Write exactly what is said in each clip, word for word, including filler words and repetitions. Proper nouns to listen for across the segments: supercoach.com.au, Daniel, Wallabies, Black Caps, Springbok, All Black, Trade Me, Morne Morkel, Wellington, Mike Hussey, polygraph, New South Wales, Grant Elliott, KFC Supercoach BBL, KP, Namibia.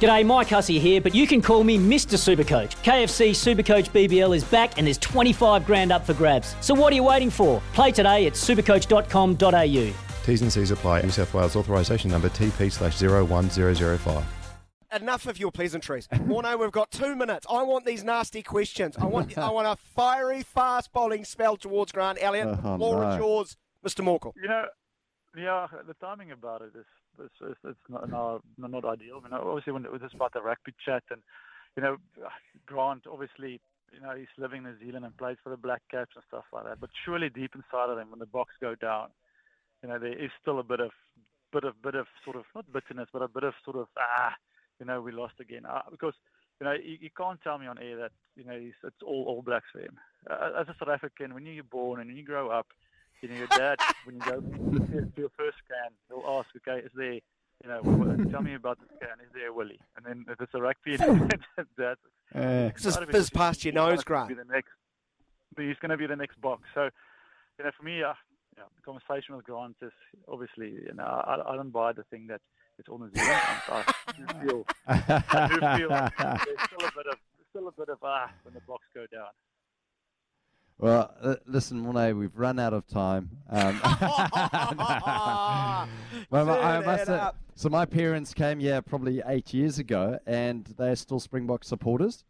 G'day, Mike Hussey here, but you can call me Mister Supercoach. K F C Supercoach B B L is back and there's twenty-five grand up for grabs. So what are you waiting for? Play today at supercoach dot com dot a u. T's and C's apply. New South Wales authorisation number T P slash zero one zero zero five. Enough of your pleasantries. Morne, we've got two minutes. I want these nasty questions. I want I want a fiery, fast bowling spell towards Grant Elliott. Oh, Laura no. Jaws, Mister Morkel. You know, yeah, the timing about it is... It's, it's, it's not, no, not ideal. I mean, obviously, when it was about the rugby chat, and you know, Grant, obviously, you know, he's living in New Zealand and plays for the Black Caps and stuff like that. But surely, deep inside of him, when the Boks go down, you know, there is still a bit of, bit of, bit of sort of not bitterness, but a bit of sort of ah, you know, we lost again. Ah, because you know, you, you can't tell me on air that you know he's, it's all All Blacks for him. Uh, as a South African, when you're born and when you grow up. You know, your dad, when you go to your first scan, he'll ask, okay, is there, you know, tell me about the scan, is there a willy? And then if it's a rugby, that's... Uh, it's just fizz past your nose, Grant. He's going to be the next box. So, you know, for me, uh, you know, the conversation with Grant is, obviously, you know, I, I don't buy the thing that it's all New Zealand. I do feel, I do feel there's still a bit of, still a bit of ah, when the blocks go down. Well, uh, listen, Morne, we've run out of time. Um, well, I must say, so my parents came here probably eight years ago, and they're still Springbok supporters.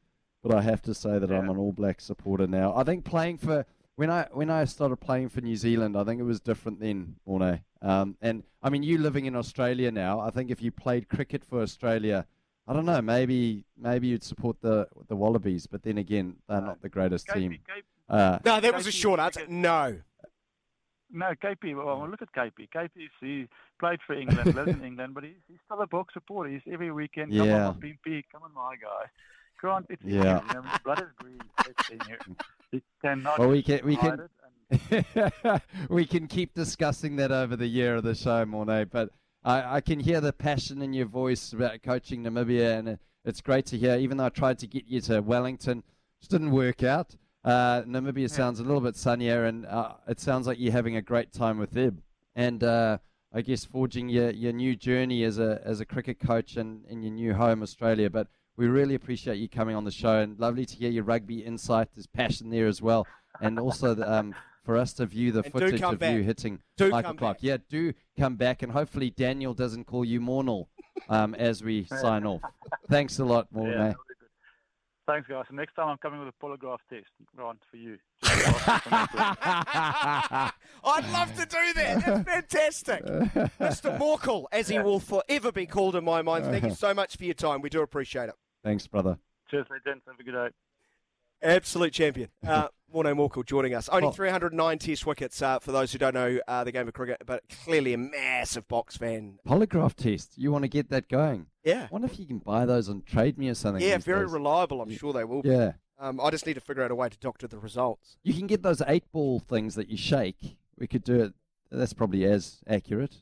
But I have to say that yeah. I'm an All Black supporter now. I think playing for when I when I started playing for New Zealand, I think it was different then, Morne. Um, and I mean, you living in Australia now, I think if you played cricket for Australia. I don't know. Maybe maybe you'd support the the Wallabies, but then again, they're not the greatest K P, team. K P. Uh, no, that K P, was a short answer. No. No, K P. Well, look at K P. K P, he played for England, lives in England, but he's, he's still a Bok supporter. He's every weekend. Come yeah. on, P P. Come on, my guy. Grant, it's yeah. in you. Know, blood is green. It's in you. He cannot. Well, we can. We can. And... we can keep discussing that over the year of the show, Morne, but. I can hear the passion in your voice about coaching Namibia, and it's great to hear. Even though I tried to get you to Wellington, it didn't work out. Uh, Namibia yeah. sounds a little bit sunnier, and uh, it sounds like you're having a great time with them. And uh, I guess forging your, your new journey as a as a cricket coach in, in your new home, Australia. But we really appreciate you coming on the show, and lovely to hear your rugby insight. There's passion there as well, and also the, um, for us to view the and footage of back. you hitting do five o'clock. Back. Yeah, do come back, and hopefully Daniel doesn't call you Mornal um, as we sign off. Thanks a lot, Morne. Yeah, thanks, guys. And next time I'm coming with a polygraph test, Grant, for you. I'd love to do that. That's fantastic. Mister Morkel, as he will forever be called in my mind, thank you so much for your time. We do appreciate it. Thanks, brother. Cheers, legends. Have a good day. Absolute champion. Uh, Morne Morkel joining us. Only oh. three hundred nine test wickets uh, for those who don't know uh, the game of cricket, but clearly a massive Boks fan. Polygraph test. You want to get that going? Yeah. I wonder if you can buy those on Trade Me or something. Yeah, very days. reliable. I'm yeah. sure they will be. Yeah. Um, I just need to figure out a way to doctor the results. You can get those eight ball things that you shake. We could do it. That's probably as accurate.